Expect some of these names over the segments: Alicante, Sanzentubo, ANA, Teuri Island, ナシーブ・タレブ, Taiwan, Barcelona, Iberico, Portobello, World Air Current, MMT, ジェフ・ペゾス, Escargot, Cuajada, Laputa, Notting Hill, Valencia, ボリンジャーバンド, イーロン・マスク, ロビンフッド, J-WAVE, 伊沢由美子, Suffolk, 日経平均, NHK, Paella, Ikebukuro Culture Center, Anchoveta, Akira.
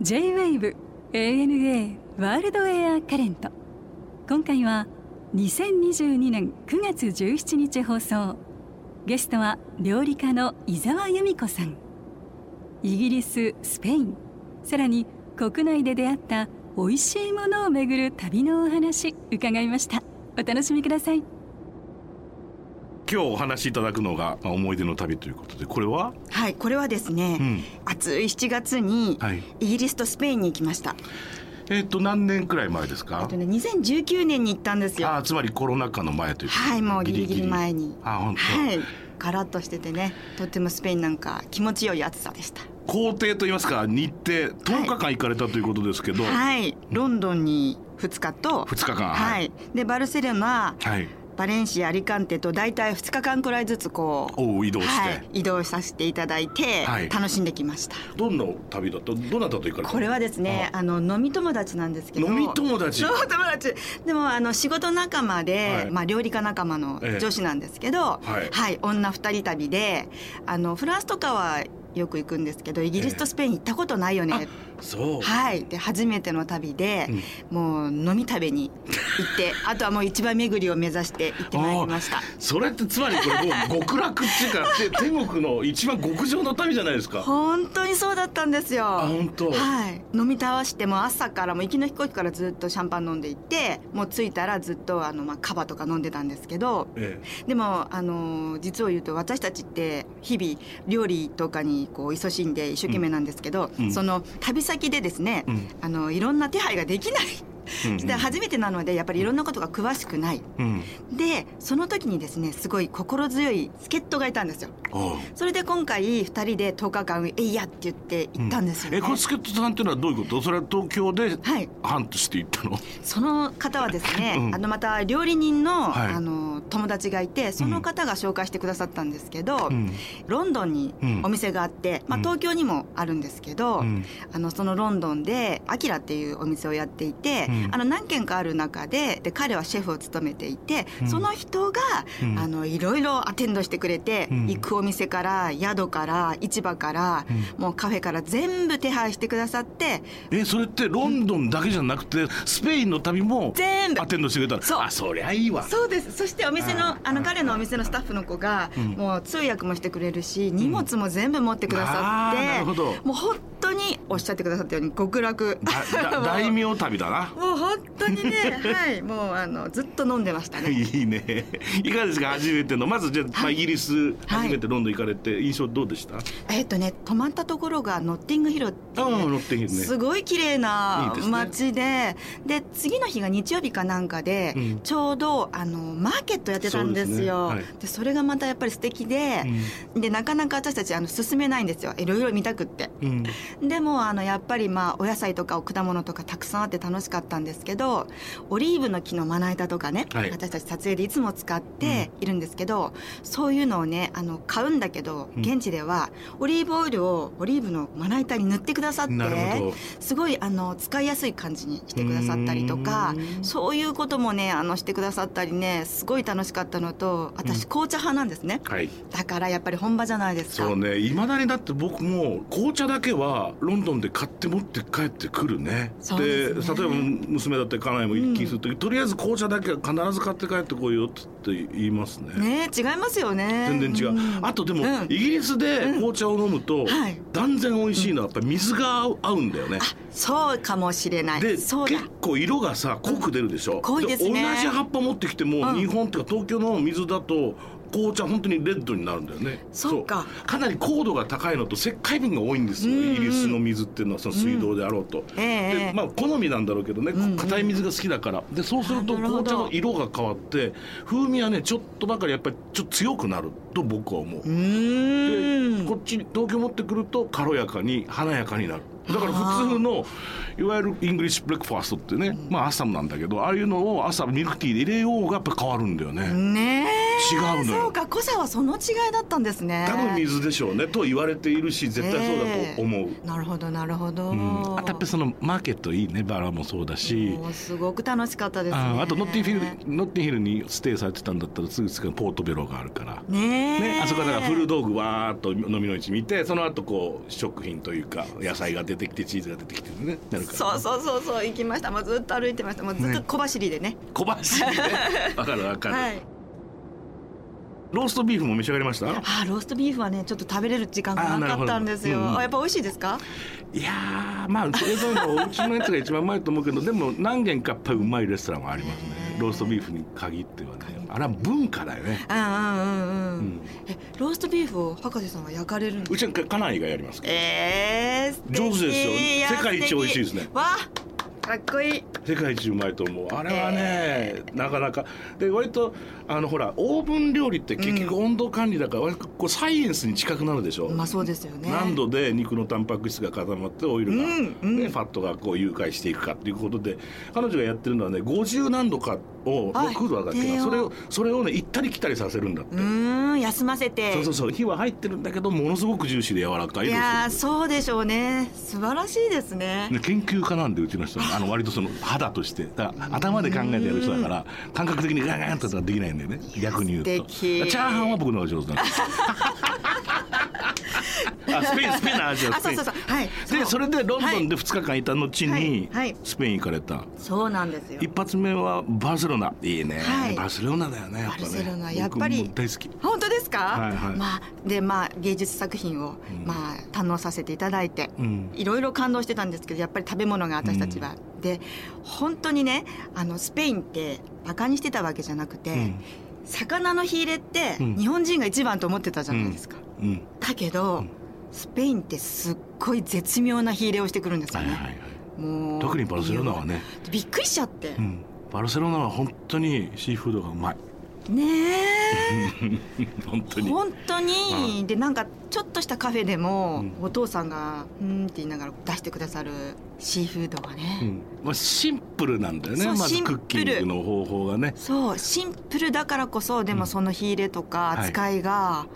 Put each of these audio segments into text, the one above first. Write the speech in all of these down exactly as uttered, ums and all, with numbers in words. ジェイウェーブ エーエヌエー ワールドエアカレント。今回はにせんにじゅうにねんくがつじゅうしちにち放送。ゲストは料理家の伊沢由美子さん。イギリス、スペイン、さらに国内で出会ったおいしいものを巡る旅のお話、伺いました。お楽しみください。今日お話しいただくのが思い出の旅ということで、これははいこれはですね、うん、暑いしちがつにイギリスとスペインに行きました、はい、えー、っと何年くらい前ですか？えっとね、にせんじゅうきゅうねんに行ったんですよ。あ、つまりコロナ禍の前ということですね。はい、もうギリギリ前に。あ、本当。はい、カラッとしててね、とってもスペインなんか気持ちよい暑さでした。行程といいますか日程とおかかん行かれたということですけど、はい、はい、ロンドンにふつかとふつかかん、はい、はい、でバルセロナ、はい、バレンシア、アリカンテとだいたいふつかかんくらいずつこう移動して、はい、移動させていただいて楽しんできました、はい、どんな旅だった？どなたと行かれた？これはですね、ああの飲み友達なんですけど。飲み友達飲み友達でもあの仕事仲間で、はい、まあ、料理家仲間の女子なんですけど、ええ、はいはい、女ふたり旅で、あのフランスとかはよく行くんですけどイギリスとスペイン行ったことないよね、えー、そう、はい、で初めての旅で、うん、もう飲み旅に行ってあとはもう一番巡りを目指して行ってまいりました。それってつまりこれもう極楽っていうか天国の一番極上の旅じゃないですか。本当にそうだったんですよ。あ、本当、はい、飲み倒しても朝からもう行きの飛行機からずっとシャンパン飲んでいて、もう着いたらずっとあの、まあ、カバとか飲んでたんですけど、えー、でもあの実を言うと私たちって日々料理とかにこう勤しんで一生懸命なんですけど、うん、その旅先でですね、うん、あのいろんな手配ができないで初めてなのでやっぱりいろんなことが詳しくない、うん、でその時にですねすごい心強い助っ人がいたんですよ。それで今回ふたりでとおかかんえいやって言って行ったんですよね、うん、えこの助っ人さんっていうのはどういうこと？それは東京でハントして行ったの？はい、その方はですね、うん、あのまた料理人 の,、はい、あの友達がいてその方が紹介してくださったんですけど、うん、ロンドンにお店があって、うん、まあ、東京にもあるんですけど、うん、あのそのロンドンでアキラっていうお店をやっていて、うん、あの何軒かある中 で, で彼はシェフを務めていて、うん、その人が、うん、あのいろいろアテンドしてくれて、うん、行くお店から宿から市場から、うん、もうカフェから全部手配してくださって。えそれってロンドンだけじゃなくて、うん、スペインの旅も全部アテンドしてくれたの？そう。あ、そりゃいいわ。そうです。そしてお店のああの彼のお店のスタッフの子が、うん、もう通訳もしてくれるし荷物も全部持ってくださって、うん、なるほど。もう本当におっしゃってくださったように極楽大名旅だな。もう本当にねはいもうあのずっと飲んでましたね。いいね。いかがですか初めてのまずじゃあ、はい、イギリス初めてロンドン行かれて印象どうでした？はい、えー、っとね泊まったところがノッティングヒルっていう、ね、ノッティングヒルね、すごい綺麗な街 で, いい で,、ね、で次の日が日曜日かなんかで、うん、ちょうどあのマーケットやってたんですよ。 そ, です、ね、はい、でそれがまたやっぱり素敵 で,、うん、でなかなか私たちあの進めないんですよいろいろ見たくって、うん、でもあのやっぱり、まあ、お野菜とかお果物とかたくさんあって楽しかったんですけどオリーブの木のまな板とかね、はい、私たち撮影でいつも使っているんですけど、うん、そういうのをねあの買うんだけど、うん、現地ではオリーブオイルをオリーブのまな板に塗ってくださって、すごいあの使いやすい感じにしてくださったりとか、そういうこともねあのしてくださったりね、すごい楽しかったのと、私、うん、紅茶派なんですね、はい、だからやっぱり本場じゃないですか。そうね、未だにだって僕も紅茶だけはロンドンで買って持って帰ってくるね。そうですね。で例えば娘だって家内も一気にするとき、うん、とりあえず紅茶だけは必ず買って帰ってこいよって言いますね。ねえ違いますよね。全然違う、うん、あとでも、うん、イギリスで紅茶を飲むと、うん、はい、断然美味しいのはやっぱり水が合うんだよね、うん、あそうかもしれない。でそうだ結構色がさ濃く出るでしょ、うん、濃いですね。で同じ葉っぱ持ってきても、うん、日本とか東京の水だと紅茶本当にレッドになるんだよね。そうか。そうかなり高度が高いのと石灰分が多いんですよ、うんうん、イギリスの水っていうのはその水道であろうと、うん、でまあ、好みなんだろうけどね、うんうん、硬い水が好きだから。でそうすると紅茶の色が変わって風味はねちょっとばかりやっぱりちょっと強くなると僕は思う。うーんでこっち東京持ってくると軽やかに華やかになる。だから普通のいわゆるイングリッシュブレックファーストってね、まあアッサムなんだけど、ああいうのを朝ミルクティーで入れようがやっぱ変わるんだよね。ねえ、違うのよ。そうか、濃さはその違いだったんですね。多分水でしょうねと言われているし、絶対そうだと思う、えー、なるほどなるほど、うん、あとやっぱりそのマーケットいいね、バラもそうだし、もうすごく楽しかったですね。 あ, あとノッティンフィルノッティンヒルにステイされてたんだったらすぐ近くにポートベロがあるからねえ、ね、あそこだからフルドーグわーっと飲みの市見て、その後こう食品というか野菜が出てきてチーズが出てきてね、なるからそうそうそうそう行きました。もうずっと歩いてました。もうずっと小走りでね、ね、小走りでわかるわかる、はい。ローストビーフも召し上がりました？ああ、ローストビーフはねちょっと食べれる時間がなかったんですよ。あ、うんうん、やっぱ美味しいですか？いやー、まあそれぞれのお家のやつが一番うまいと思うけどでも何軒かやっぱりうまいレストランはありますね、ローストビーフに限ってはね。あれは文化だよね。うんうんうんうん、うん、え、ローストビーフを博士さんは焼かれるんですか？うちは家内がやりますから。えー、上手ですよ。世界一美味しいですね。わっ、かっこいい。世界一うまいと思う。あれはね、えー、なかなかで割とあのほらオーブン料理って結局温度管理だから、うん、割とこうサイエンスに近くなるでしょ。まあそうですよね。何度で肉のタンパク質が固まってオイルが、うんうん、ね、ファットがこう融解していくかっていうことで、彼女がやってるのはねごじゅう何度かをろくどだっけな、それをそれをね行ったり来たりさせるんだって。うーん、休ませて。そうそうそう、火は入ってるんだけどものすごくジューシーで柔らかい。いやー、そうでしょうね。素晴らしいですね。研究家なんでうちの人はあの割とその肌としてだ頭で考えてやる人だから感覚的にガンガンとはできないんだよね。逆に言うとチャーハンは僕の方が上手なんですあ、スペイン、スペインの味はスペイン。あ、そうそうそう、はい、そうで、それでロンドンでふつかかんいた後にスペイン行かれた、はいはいはい、そうなんですよ。一発目はバーセロナ。いいね、はい、バーセロナだよね、やっぱね。バーセロナやっぱり大好き。本当ですか？はいはい、まあ、で、まあ、芸術作品を、うん、まあ、堪能させていただいて、うん、いろいろ感動してたんですけど、やっぱり食べ物が私たちは、うん、で本当にね、あのスペインってバカにしてたわけじゃなくて、うん、魚の火入れって、うん、日本人が一番と思ってたじゃないですか、うんうん、だけど、うん、スペインってすっごい絶妙な火入れをしてくるんですよね、はいはいはい、もう特にバルセロナはねびっくりしちゃって、うん、バルセロナは本当にシーフードがうまいねえ本当に本当に、うん、でなんかちょっとしたカフェでも、うん、お父さんがうんって言いながら出してくださるシーフードがね、うん、まあ、シンプルなんだよね。まずクッキングの方法がね、そうシンプルだからこそでもその火入れとか扱いが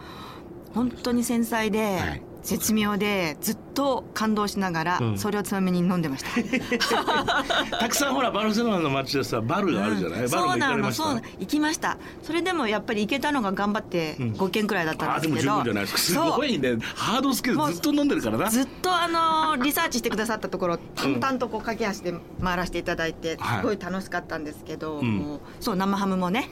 本当に繊細で、はい、絶妙でずっと感動しながら、うん、それをつまみに飲んでましたたくさんほらバルセロナの街でさバルがあるじゃない、うん、バルも行かれました？そうなの、そう行きました。それでもやっぱり行けたのが頑張ってごけんくらいだったんですけど、うん、あでも十分じゃないですか。すごいね、ハードスケールずっと飲んでるからな。ずっとあのリサーチしてくださったところ淡々とこう駆け足で回らせていただいて、うん、すごい楽しかったんですけど、はい、もうそう生ハムもね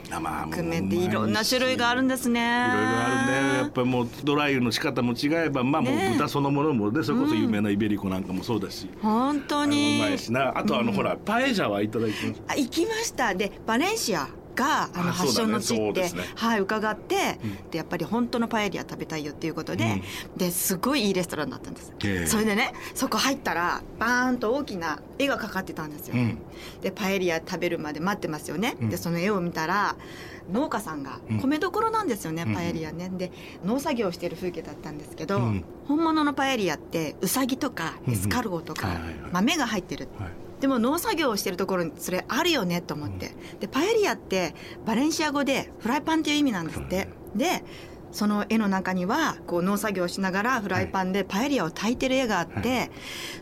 含めていろんな種類があるんですね。いろいろあるね。やっぱりもうドライの仕方も違えば、まあまあ、もう豚そのものもね、それこそ有名なイベリコなんかもそうだし、うん、本当にうまいしな。あとあの、うん、ほらパエジャはいただいて、あ、行きました。でバレンシアがあの発祥の地って、ねね、はい、伺って、うん、でやっぱり本当のパエリア食べたいよっていうことで、うん、ですごいいいレストランだったんです、えー、それでねそこ入ったらバーンと大きな絵がかかってたんですよ、うん、でパエリア食べるまで待ってますよね、うん、でその絵を見たら農家さんが米どころなんですよね、うん、パエリアね。で農作業してる風景だったんですけど、うん、本物のパエリアってウサギとかエスカルゴとか豆が入ってる、はい、でも農作業をしてるところにそれあるよねと思って、うん、でパエリアってバレンシア語でフライパンっていう意味なんですって、うん、でその絵の中にはこう農作業をしながらフライパンでパエリアを炊いてる絵があって、はい、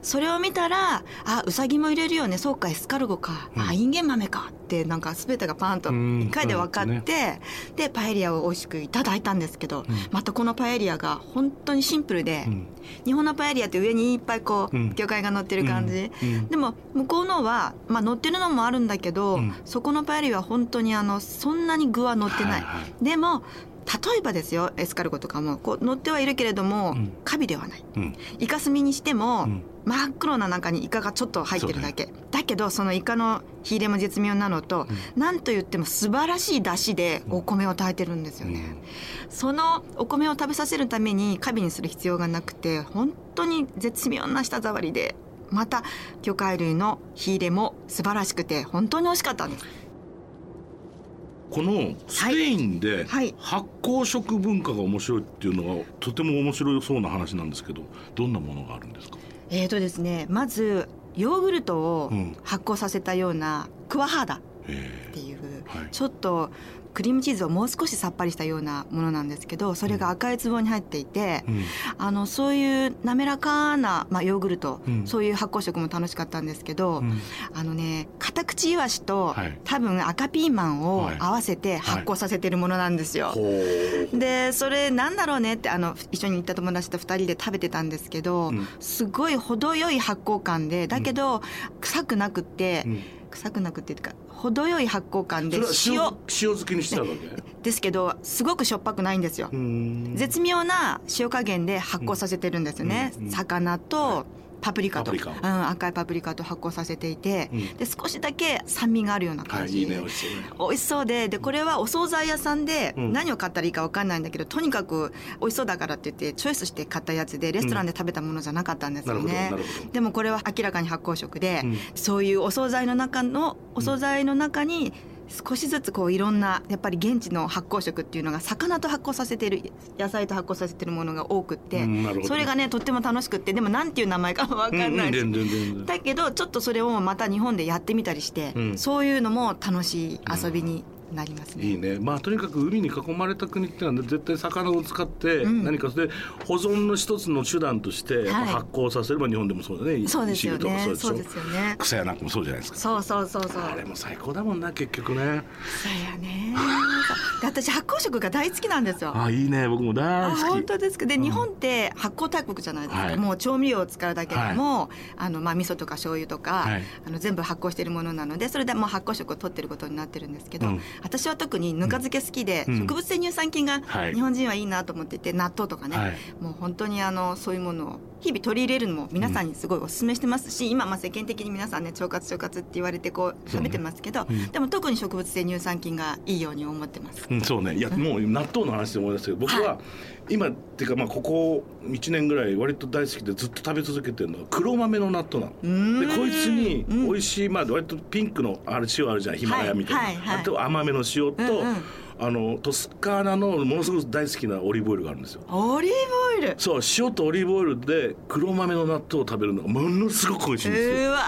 それを見たらあウサギも入れるよね、そうかエスカルゴか、うん、あインゲン豆かってなんか全てがパンといっかいで分かって、うん、でパエリアを美味しくいただいたんですけど、うん、またこのパエリアが本当にシンプルで、うん、日本のパエリアって上にいっぱいこう、うん、魚介が乗ってる感じ、うんうん、でも向こうのは、まあ、乗ってるのもあるんだけど、うん、そこのパエリアは本当にあのそんなに具は乗ってない、はいはい、でも例えばですよエスカルゴとかもこう乗ってはいるけれども、うん、カビではない、うん、イカスミにしても、うん、真っ黒な中にイカがちょっと入ってるだけ、ね、だけどそのイカの火入れも絶妙なのと、うん、なんと言っても素晴らしい出汁でお米を炊いてるんですよね、うん、そのお米を食べさせるためにカビにする必要がなくて本当に絶妙な舌触りでまた魚介類の火入れも素晴らしくて本当に美味しかったんです。このスペインで発酵食文化が面白いっていうのはとても面白そうな話なんですけど、どんなものがあるんですか？えーとですね、まずヨーグルトを発酵させたようなクワハーダっていう、ちょっとクリームチーズをもう少しさっぱりしたようなものなんですけど、それが赤い壺に入っていて、うん、あのそういう滑らかな、まあ、ヨーグルト、うん、そういう発酵食も楽しかったんですけど、うん、あのね、カタクチイワシと、はい、多分赤ピーマンを合わせて発酵させてるものなんですよ、はいはい、でそれなんだろうねって、あの一緒に行った友達とふたりで食べてたんですけど、うん、すごい程よい発酵感で、だけど、うん、臭くなくって、うん臭くなくてっていうか程よい発酵感で、塩塩漬けにしてたのねですけど、すごくしょっぱくないんですよ。うーん、絶妙な塩加減で発酵させてるんですよね、うんうん、魚とパプリカと、はい、パプリカ、うん、赤いパプリカと発酵させていて、うん、で少しだけ酸味があるような感じで、はい、いいね、美味しいね、美味しそうで、でこれはお惣菜屋さんで何を買ったらいいか分かんないんだけど、うん、とにかく美味しそうだからって言ってチョイスして買ったやつで、レストランで食べたものじゃなかったんですよね、うん、でもこれは明らかに発酵食で、うん、そういうお惣菜の中のお惣菜の中に少しずつこういろんな、やっぱり現地の発酵食っていうのが、魚と発酵させてる、野菜と発酵させてるものが多くって、うんね、それがねとっても楽しくって、でもなんていう名前かも分かんないし、うんうん、だけどちょっとそれをまた日本でやってみたりして、うん、そういうのも楽しい遊びになりますね、うん、いいね、まあ、とにかく海に囲まれた国ってのは絶対魚を使って何かそれで保存の一つの手段として発酵させれば、日本でもそうだね、そうですよね、そうですよね、草やなんかもそうじゃないですか、そうそうそうそう、あれも最高だもんな、結局ね、そうやねで私発酵食が大好きなんですよ。あ、いいね、僕も大好き。あ、本当ですか。で、うん、日本って発酵大国じゃないですか、はい、もう調味料を使うだけでも、はい、あのまあ、味噌とか醤油とか、はい、あの全部発酵しているものなので、それでもう発酵食を取ってることになってるんですけど、うん、私は特にぬか漬け好きで、うん、植物性乳酸菌が日本人はいいなと思っていて、はい、納豆とかね、はい、もう本当にあのそういうものを日々取り入れるのも皆さんにすごいお勧めしてますし、うん、今まあ世間的に皆さんね、腸活腸活って言われてこう食べてますけど、ね、うん、でも特に植物性乳酸菌がいいように思ってます、うん、そうね、いや、うん、もう納豆の話で思い出したけど、僕は今っていうか、まあここいちねんぐらい割と大好きでずっと食べ続けてるのは黒豆の納豆なので、こいつに美味しい、まあ割とピンクのある塩あるじゃん、ヒマラヤみたいな、はいはいはい、あと甘めの塩と、うんうん、あのトスカーナのものすごく大好きなオリーブオイルがあるんですよ。オリーブオイル、そう、塩とオリーブオイルで黒豆の納豆を食べるのがものすごく美味しいんですよ。うわ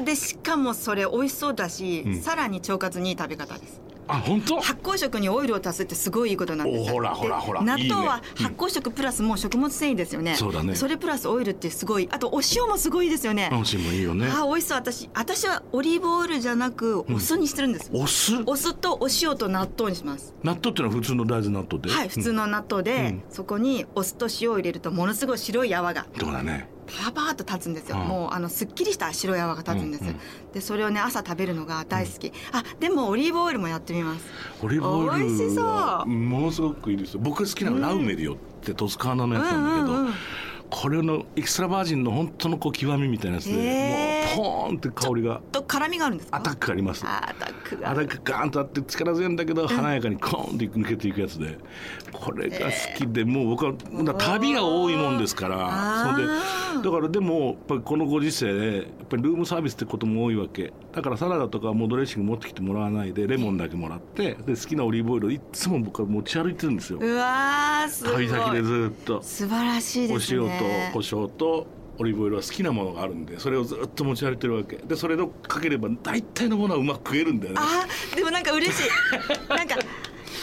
ー、でしかもそれ美味しそうだし、うん、さらに腸活にいい食べ方です。あ、本当？発酵食にオイルを足すってすごいいいことなんですよ。ほらほらほら、納豆は発酵食プラスもう食物繊維ですよね、うん、そうだね、それプラスオイルってすごい、あとお塩もすごいですよね、お塩もいいよね、あ、美味しそう。私私はオリーブオイルじゃなくお酢にしてるんです、うん、お酢お酢とお塩と納豆にします。納豆ってのは普通の大豆納豆で、はい、普通の納豆で、うん、そこにお酢と塩を入れるとものすごい白い泡が、そうだね、パーパーと立つんですよ、うん、もうあのすっきりした白い泡が立つんです、うんうん、でそれをね朝食べるのが大好き、うん、あ、でもオリーブオイルもやってみます。オリーブオイル美味しそう、ものすごくいいですよ。僕好きなのラウメディオってトスカーナのやつなんだけど、うんうんうん、これのエキストラバージンの本当のこう極みみたいなやつで、えー、もうポーンって香りが、ちょっと辛みがあるんですか。アタックあります。アタックがある、アタックガーンとあって力強いんだけど、うん、華やかにコーンって抜けていくやつで、これが好きで、えー、もう僕は旅が多いもんですから、それでだから、でもやっぱりこのご時世でやっぱりルームサービスってことも多いわけだから、サラダとかもうドレッシング持ってきてもらわないでレモンだけもらって、で好きなオリーブオイルをいつも僕は持ち歩いてるんですよ。うわー、すごい旅先でずっと素晴らしいですね。お塩と胡椒とオリーブオイルは好きなものがあるんで、それをずっと持ち歩いてるわけで、それをかければ大体のものはうまく食えるんだよね。あー、でもなんか嬉しいなんか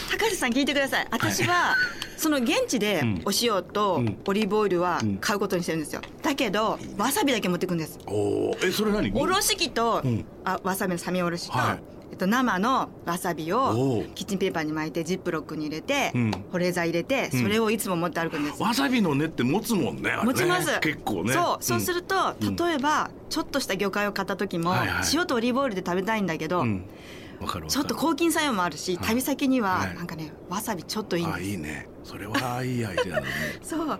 高橋さん聞いてください。私はその現地でお塩とオリーブオイルは買うことにしてるんですよ。だけどわさびだけ持ってくんです。おー、え、それ何？おろし器と、うん、あ、わさびのさみおろしと、はい、えっと、生のわさびをキッチンペーパーに巻いてジップロックに入れて、うん、保冷剤入れて、それをいつも持って歩くんです、うん、わさびの根って持つもんね、あれね、持ちます、結構ね。そう、うん、そうすると例えばちょっとした魚介を買った時も、うん、はいはい、塩とオリーブオイルで食べたいんだけど、うん、分かる分かる、ちょっと抗菌作用もあるし、はい、旅先にはなんかね、はい、わさびちょっといいんです。あ、いいね、それはいいアイデアだねそう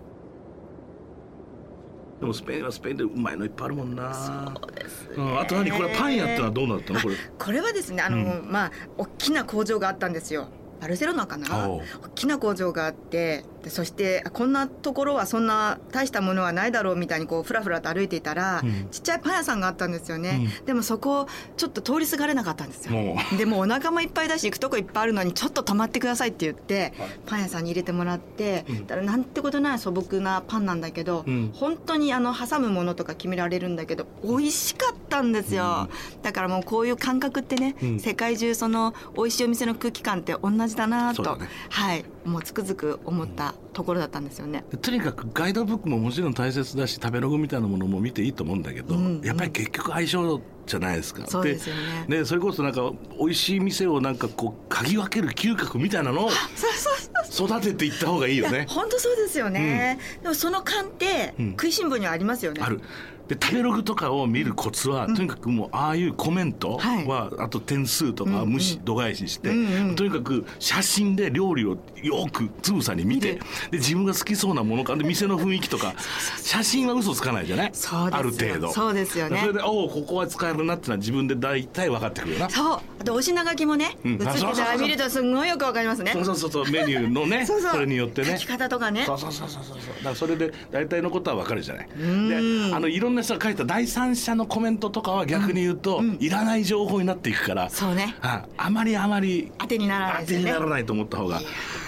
でもスペインはスペインでうまいのいっぱいあるもんな。そうですね、うん、あと何これパン屋ってのはどうなったのこれ。これはですね、あの、うん、まあ大きな工場があったんですよ。バルセロナかな。大きな工場があって、でそしてこんなところはそんな大したものはないだろうみたいにこうふらふらと歩いていたら、うん、ちっちゃいパン屋さんがあったんですよね、うん、でもそこちょっと通りすがれなかったんですよ。もうでもうお腹もいっぱいだし行くとこいっぱいあるのにちょっと泊まってくださいって言って、はい、パン屋さんに入れてもらって、うん、だからなんてことない素朴なパンなんだけど、うん、本当にあの挟むものとか決められるんだけど美味しかったんですよ、うん、だからもうこういう感覚ってね、うん、世界中その美味しいお店の空気感って同じだなと、ね、はいもうつくづく思ったところだったんですよね、うん、とにかくガイドブックももちろん大切だし食べログみたいなものも見ていいと思うんだけど、うんうん、やっぱり結局相性じゃないですか。そうですよね。で、ね、それこそなんか美味しい店をなんかこう嗅ぎ分ける嗅覚みたいなのを育てていった方がいいよね。本当そうですよね、うん、でもその勘って食いしん坊にはありますよね、うん、ある。で食べログとかを見るコツは、うん、とにかくもうああいうコメントは、はい、あと点数とか無視、うんうん、度外視して、うんうん、とにかく写真で料理をよくつぶさに見て、で自分が好きそうなものかで店の雰囲気とか写真は嘘つかないじゃない。そうですある程度。そうですよね。それでおここは使えるなってのは自分で大体分かってくるよな。そうあとお品書きもね、うん、写ってたら見るとすごいよく分かりますね。そうそうそうそうメニューのねそうそうそれによってね書き方とかね。そうそうそうそうそうだからそれで大体のことは分かるじゃない。であの色んな人が書いた第三者のコメントとかは逆に言うと、うんうん、いらない情報になっていくから、そうね、あ、あまりあまり当てにならないですよね。当てにならないと思った方が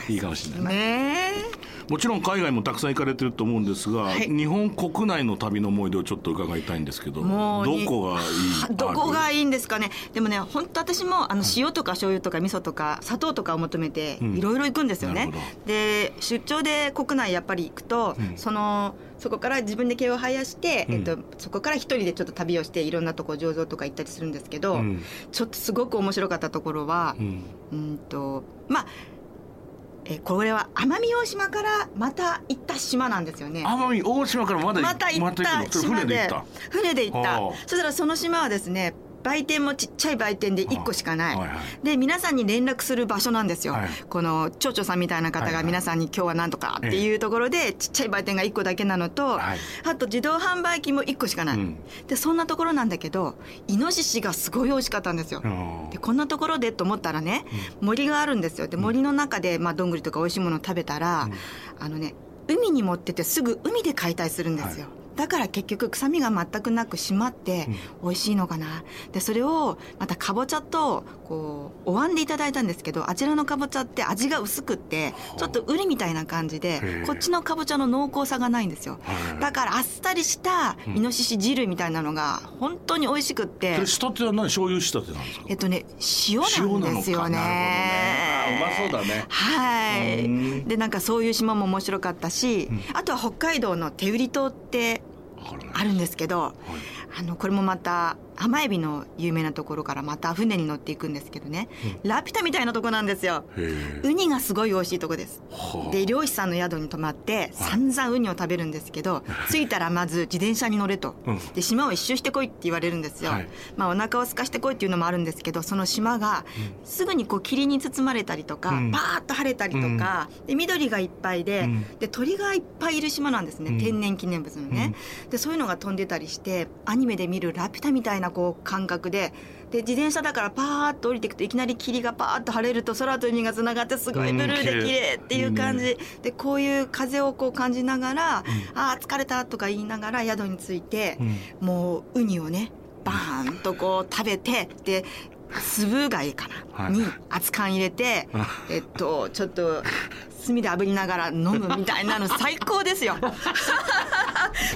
いいかもしれない。ねー。もちろん海外もたくさん行かれてると思うんですが、はい、日本国内の旅の思い出をちょっと伺いたいんですけど、もうどこがいい？どこがいいんですかね。でもね、本当私もあの塩とか醤油とか味噌とか砂糖とかを求めていろいろ行くんですよね、うん、で出張で国内やっぱり行くと、うん、そのそこから自分で毛を生やして、えっと、そこから一人でちょっと旅をしていろんなとこ醸造とか行ったりするんですけど、うん、ちょっとすごく面白かったところは、うん、うんとまあえこれは奄美大島からまた行った島なんですよね。奄美大島からまだまた行った島で、ま、船で行った。そしたらその島はですね売店もちっちゃい売店でいっこしかない、はいはい、で皆さんに連絡する場所なんですよ、はい、この町長さんみたいな方が皆さんに今日はなんとかっていうところでちっちゃい売店がいっこだけなのと、はい、あと自動販売機もいっこしかない、うん、でそんなところなんだけどイノシシがすごい美味しかったんですよ。でこんなところでと思ったらね、うん、森があるんですよ。で森の中で、まあ、どんぐりとか美味しいものを食べたら、うん、あのね海に持っててすぐ海で解体するんですよ、はいだから結局臭みが全くなく締まって美味しいのかな、うん、でそれをまたかぼちゃとこうお椀でいただいたんですけどあちらのかぼちゃって味が薄くってちょっとウリみたいな感じでこっちのかぼちゃの濃厚さがないんですよ。だからあっさりしたイノシシ汁みたいなのが本当に美味しくって、うん、仕立ては何醤油仕立てなんですか。えっとね塩なんですよね。うまそうだね。はいでなんかそういう島も面白かったし、うん、あとは北海道の手売り島ってあるんですけど、はい、あのこれもまた甘エビの有名なところからまた船に乗っていくんですけどね、うん、ラピュタみたいなとこなんですよ。ウニがすごい美味しいとこです。で漁師さんの宿に泊まって散々ウニを食べるんですけど着いたらまず自転車に乗れとで島を一周してこいって言われるんですよ、はいまあ、お腹を空かしてこいっていうのもあるんですけどその島がすぐにこう霧に包まれたりとか、うん、バーッと晴れたりとか、うん、で緑がいっぱい で,、うん、で鳥がいっぱいいる島なんですね、うん、天然記念物のね、うん、でそういうのが飛んでたりしてアニメで見るラピュタみたいなこう感覚 で, で自転車だからパーッと降りていくといきなり霧がパーッと晴れると空と海がつながってすごいブルーで綺麗っていう感じでこういう風をこう感じながら、うん、あ疲れたとか言いながら宿に着いて、うん、もうウニをねバーンとこう食べてで粒貝かなに熱燗入れて、はい、えっとちょっと炭で炙りながら飲むみたいなの最高ですよ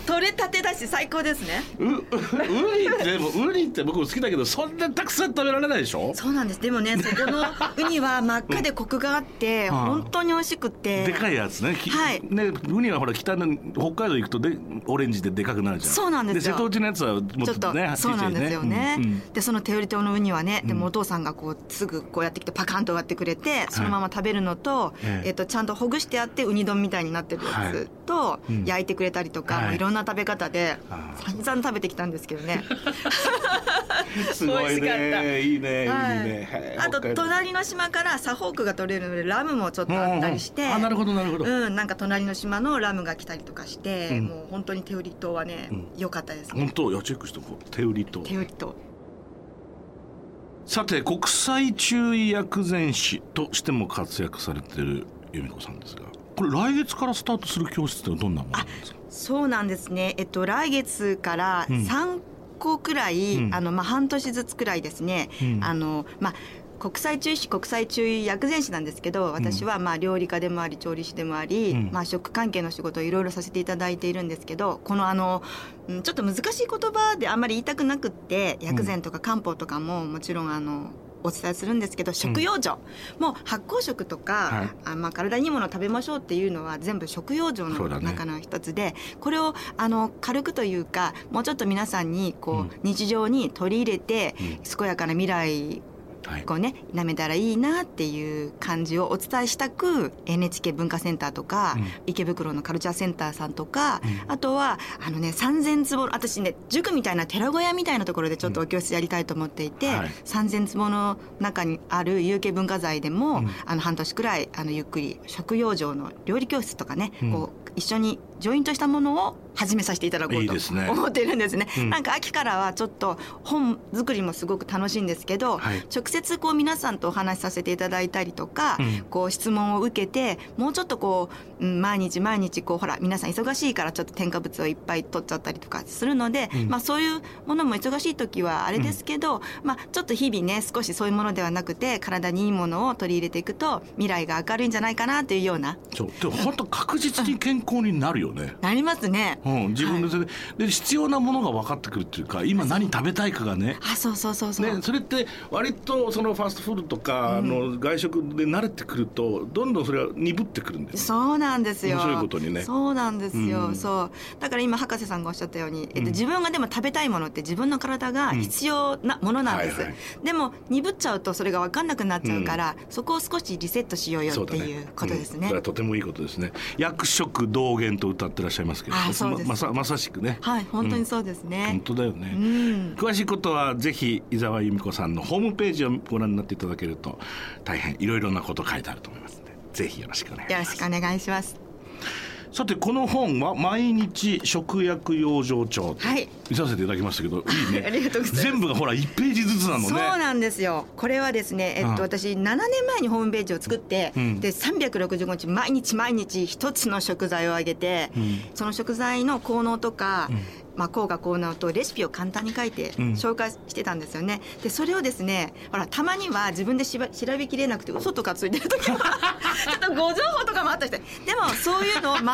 取れたてだし最高ですね。ううウニってでもウニって僕も好きだけどそんなたくさん食べられないでしょ。そうなんです。でもねそこのウニは真っ赤でコクがあって、うん、本当に美味しくてでかいやつ ね,、はい、ねウニはほら北の北海道行くとでオレンジででかくなるじゃん。そうなんですよ。で瀬戸内のやつはもっとねちょっとねそうなんですよね、うんうん、でその手売り島のウニはねでもお父さんがこうすぐこうやってきてパカンと割ってくれてそのまま食べるのと、はい、えっとちゃんちゃんとほぐしてあってウニ丼みたいになってるやつと焼いてくれたりとか、はいうん、もういろんな食べ方で散々食べてきたんですけどねすごいねいいね、はい、いいね。あと隣の島からサフォークが取れるのでラムもちょっとあったりして、うんうん、あなるほどなるほど、うん、なんか隣の島のラムが来たりとかして、うん、もう本当に手売り島はね良、うん、かったですね。本当いやチェックしておこう手売り島手売り島。さて国際中医薬膳師としても活躍されている由美子さんですがこれ来月からスタートする教室ってどんなものなんですか？あ、そうなんですね、えっと、来月からさんこくらい、うん、あのまあ、半年ずつくらいですね、うん、あのまあ国際中医師国際中医薬膳師なんですけど、私はまあ料理家でもあり調理師でもあり、うん、まあ、食関係の仕事をいろいろさせていただいているんですけど、このあのちょっと難しい言葉であんまり言いたくなくって、うん、薬膳とか漢方とかももちろんあのお伝えするんですけど、食用助、うん、もう発酵食とか、はい、あまあ、体にいいものを食べましょうっていうのは全部食用助の中の一つで、ね、これをあの軽くというか、もうちょっと皆さんにこう、うん、日常に取り入れて、うん、健やかな未来こうね、なめたらいいなっていう感じをお伝えしたく、 エヌエイチケー 文化センターとか、うん、池袋のカルチャーセンターさんとか、うん、あとはあのねさんぜんつぼ、私ね塾みたいな寺小屋みたいなところでちょっとお教室やりたいと思っていて、うん、はい、さんぜんつぼの中にある有形文化財でも、うん、あの半年くらいあのゆっくり食養生の料理教室とかね、うん、こう一緒にジョイントしたものを始めさせていただこうと思っているんですね。いいですね、うん、なんか秋からはちょっと本作りもすごく楽しいんですけど、はい、直接こう皆さんとお話しさせていただいたりとか、うん、こう質問を受けて、もうちょっとこう、うん、毎日毎日こうほら皆さん忙しいからちょっと添加物をいっぱい取っちゃったりとかするので、うん、まあ、そういうものも忙しい時はあれですけど、うん、まあ、ちょっと日々ね少しそういうものではなくて体にいいものを取り入れていくと未来が明るいんじゃないかなというような。そうでも本当確実に健康になるよね。なりますね、うん、自分 で, それで、はい、で必要なものが分かってくるっていうか、今何食べたいかがね。あ、そうそうそうそう、ね、それって割とそのファストフードとかの外食で慣れてくると、どんどんそれは鈍ってくるんです、ね、そうなんですよ。面白いことにね。そうなんですよ、うん、そうだから今博士さんがおっしゃったように、えっと、自分がでも食べたいものって自分の体が必要なものなんです、うん、はいはい、でも鈍っちゃうとそれが分かんなくなっちゃうから、うん、そこを少しリセットしようよっていうことです ね, そ, うだね、うん、それはとてもいいことですね。薬食同源と歌ってらっしゃいますけど、あ、そうです、まさ、まさしくね、はい、本当にそうですね、うん、本当だよね、うん、詳しいことはぜひ伊沢由美子さんのホームページをご覧になっていただけると大変いろいろなこと書いてあると思いますので、ぜひよろしくお願いします。よろしくお願いします。さて、この本は毎日食薬養生帳と見させていただきましたけど、はい、いいねありがとうございます。全部がほらいちページずつなのね。そうなんですよ。これはですね、えっと、私ななねんまえにホームページを作って、うん、でさんびゃくろくじゅうごにち毎日毎日一つの食材をあげて、うん、その食材の効能とか、うん、まあ、効果効能とレシピを簡単に書いて紹介してたんですよね、うん、でそれをですね、ほらたまには自分でしば調べきれなくて嘘とかついてる時はちょっと誤情報とかもあったりして、でもそういうのを全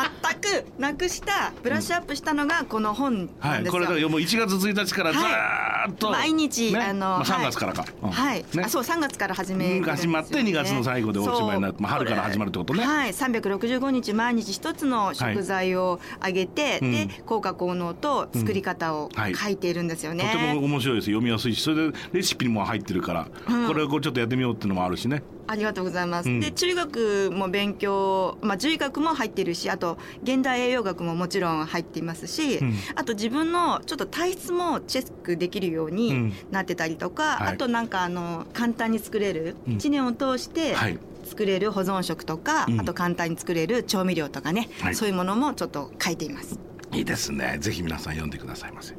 くなくしたブラッシュアップしたのがこの本なんですよ、うん、はい、これがもういちがつついたちからずーっと、はい、毎日、ね、あの、まあ、さんがつからか、はい、うん、はい、ね、あ、そうさんがつから始めるんですよ、ね、始まってにがつの最後でおしまいになる、まあ、春から始まるってことね、はい、さんびゃくろくじゅうごにち毎日一つの食材をあげて、はい、でうん、効果効能と作り方を書いているんですよね、うん、はい、とても面白いです。読みやすいし、それでレシピも入ってるから、うん、これをこうちょっとやってみようっていうのもあるしね。ありがとうございます、うん、で中医学も勉強、まあ、獣医学も入ってるし、あと現代栄養学ももちろん入っていますし、うん、あと自分のちょっと体質もチェックできるようになってたりとか、うん、あとなんかあの簡単に作れる、うん、いちねんを通して、はい、作れる保存食とか、うん、あと簡単に作れる調味料とかね、はい、そういうものもちょっと書いています。いいですね。ぜひ皆さん読んでくださいませ。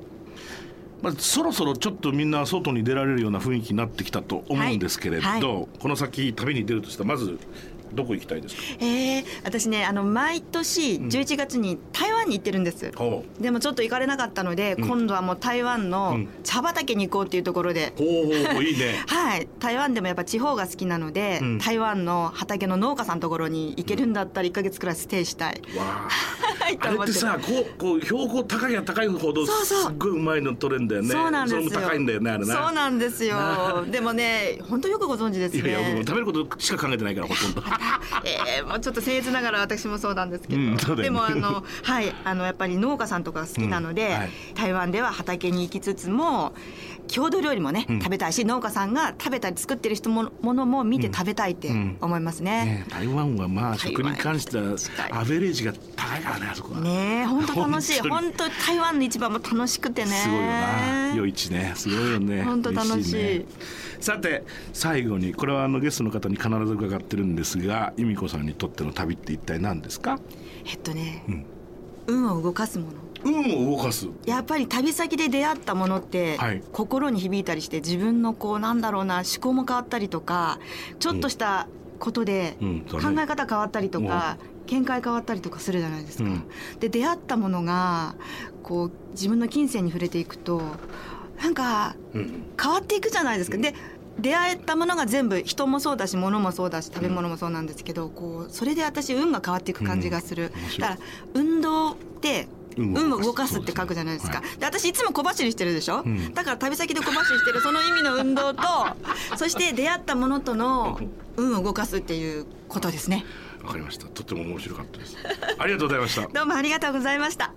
まあ、そろそろちょっとみんな外に出られるような雰囲気になってきたと思うんですけれど、はいはい、この先旅に出るとしたらまずどこ行きたいですか？えー、私ねあの毎年じゅういちがつに台湾に行ってるんです、うん、でもちょっと行かれなかったので、うん、今度はもう台湾の茶畑に行こうっていうところで、うん、ほういいねはい、台湾でもやっぱ地方が好きなので、うん、台湾の畑の農家さんのところに行けるんだったらいっかげつくらいステイしたい、うん、わあれってさこうこう標高高いが高いほどそうそうすっごいうまいの取れるんだよね。そうなんですよ。それも高いんだよねあれな。そうなんですよでもね本当よくご存知ですね。いやいやもう食べることしか考えてないからほとんどえー、もうちょっと僭越ながら私もそうなんですけど、うん、でもあの、はい、あのやっぱり農家さんとか好きなので、うんはい、台湾では畑に行きつつも郷土料理もね、うん、食べたいし農家さんが食べたり作ってる人もものも見て食べたいって思います ね,、うんうん、ね台湾はまあ食に関してはアベレージが高いからねあそこはね。本当楽しい。本当台湾の市場も楽しくてねすごいよな。夜市ねすごいよね本当楽し い, しい、ね、さて最後にこれはあのゲストの方に必ず伺ってるんですが由美子さんにとっての旅って一体何ですか？えっとね、うん、運を動かすもの。運を動かす。やっぱり旅先で出会ったものって、はい、心に響いたりして自分のこうなんだろうな思考も変わったりとかちょっとした、うんことで考え方変わったりとか、うん、見解変わったりとかするじゃないですか、うん、で出会ったものがこう自分の近世に触れていくとなんか変わっていくじゃないですか、うん、で出会えたものが全部人もそうだし物もそうだし食べ物もそうなんですけど、うん、こうそれで私運が変わっていく感じがする、うん、だから運動って運を動かすって書くじゃないですか。で私いつも小走りしてるでしょ、うん、だから旅先で小走りしてるその意味の運動とそして出会ったものとの運を動かすっていうことですね。わかりました。とっても面白かったです。ありがとうございました。どうもありがとうございました。